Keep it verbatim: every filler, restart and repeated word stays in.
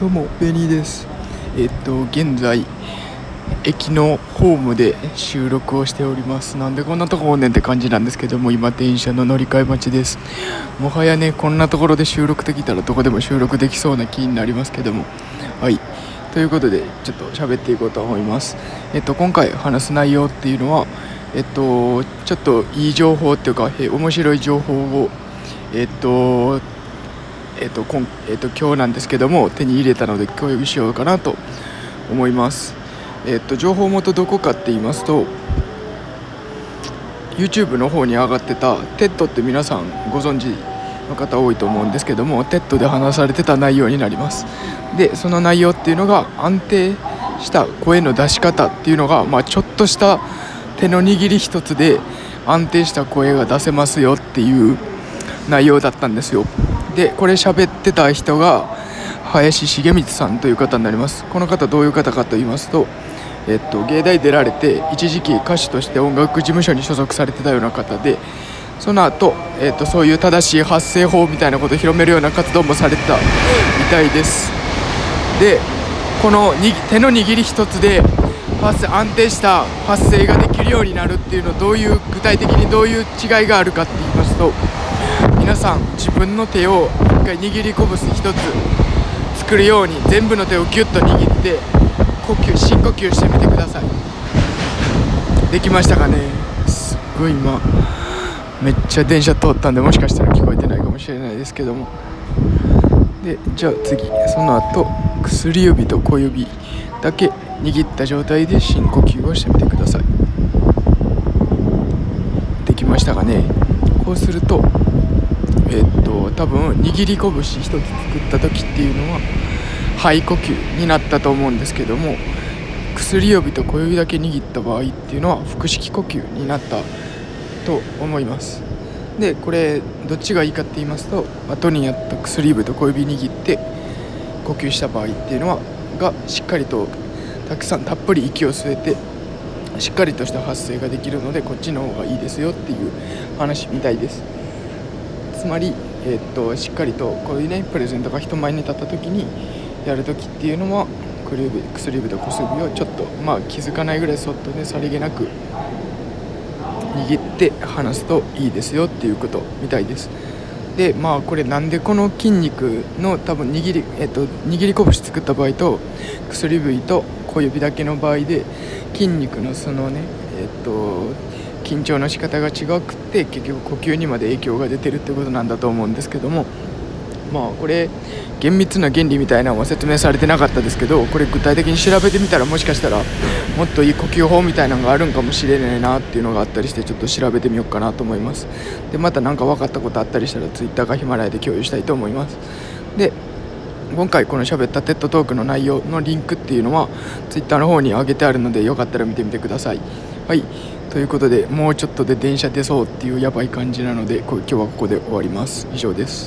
どうもベニーです。えっと現在駅のホームで収録をしております。なんでこんなところねんって感じなんですけども、今電車の乗り換え待ちです。もはやねこんなところで収録できたらどこでも収録できそうな気になりますけども、はいということでちょっと喋っていこうと思います。えっと今回話す内容っていうのはえっとちょっといい情報っていうか面白い情報をえっとえっと今えっと今日なんですけども手に入れたので共有しようかなと思います。えっと情報元どこかって言いますと、 YouTube の方に上がってた テッド って皆さんご存知の方多いと思うんですけども、 テッド で話されてた内容になります。でその内容っていうのが安定した声の出し方っていうのが、まあ、ちょっとした手の握り一つで安定した声が出せますよっていう内容だったんですよ。でこれ喋ってた人が林茂光さんという方になります。この方どういう方かと言いますと、えっと、芸大出られて一時期歌手として音楽事務所に所属されてたような方で、その後、えっと、そういう正しい発声法みたいなことを広めるような活動もされてたみたいです。でこのに手の握り一つで発安定した発声ができるようになるっていうのはどういう具体的にどういう違いがあるかって言いますと、皆さん自分の手を一回握りこぶす一つ作るように全部の手をギュッと握って呼吸深呼吸してみてください。できましたかね。すっごい今めっちゃ電車通ったんでもしかしたら聞こえてないかもしれないですけども、でじゃあ次その後薬指と小指だけ握った状態で深呼吸をしてみてください。できましたかね。こうするとえっと多分握り拳一つ作った時っていうのは肺呼吸になったと思うんですけども、薬指と小指だけ握った場合っていうのは腹式呼吸になったと思います。でこれどっちがいいかって言いますと、後にやった薬指と小指握って呼吸した場合っていうのはがしっかりとたくさんたっぷり息を吸えてしっかりとした発声ができるので、こっちの方がいいですよっていう話みたいです。つまり、えー、っとしっかりとこういうねプレゼントが人前に立った時にやる時っていうのは薬指、薬指と小指をちょっとまあ気づかないぐらいそっとねさりげなく握って話すといいですよっていうことみたいです。でまあこれなんでこの筋肉の多分握り、えっと、握り拳作った場合と薬指と小指だけの場合で筋肉のそのねえっと緊張の仕方が違くって結局呼吸にまで影響が出てるってことなんだと思うんですけども、まあこれ厳密な原理みたいなのは説明されてなかったですけど、これ具体的に調べてみたらもしかしたらもっといい呼吸法みたいなのがあるんかもしれないなっていうのがあったりして、ちょっと調べてみようかなと思います。でまた何か分かったことあったりしたらツイッターかヒマラヤで共有したいと思います。で今回この喋った テッド トークの内容のリンクっていうのはツイッターの方に上げてあるので、よかったら見てみてください。はいということで、もうちょっとで電車出そうっていうやばい感じなので今日はここで終わります。以上です。